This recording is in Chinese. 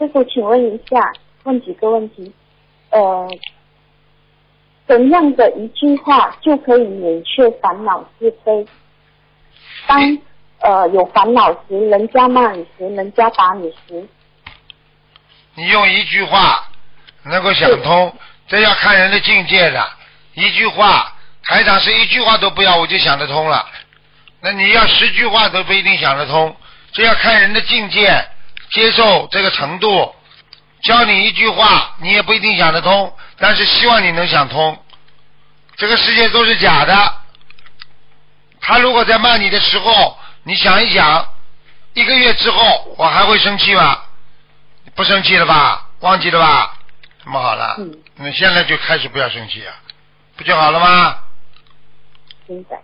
师父，请问一下，问几个问题，怎样的一句话就可以免却烦恼是非？当有烦恼时，人家骂你时，人家打你时，你用一句话能够想通，这要看人的境界的。一句话，台长是一句话都不要我就想得通了，那你要10句话都不一定想得通，这要看人的境界接受这个程度。教你一句话你也不一定想得通，但是希望你能想通。这个世界都是假的，他如果在骂你的时候你想一想，1个月之后我还会生气吗？不生气了吧？忘记了吧？那么好了，你现在就开始不要生气啊，不就好了吗？明白。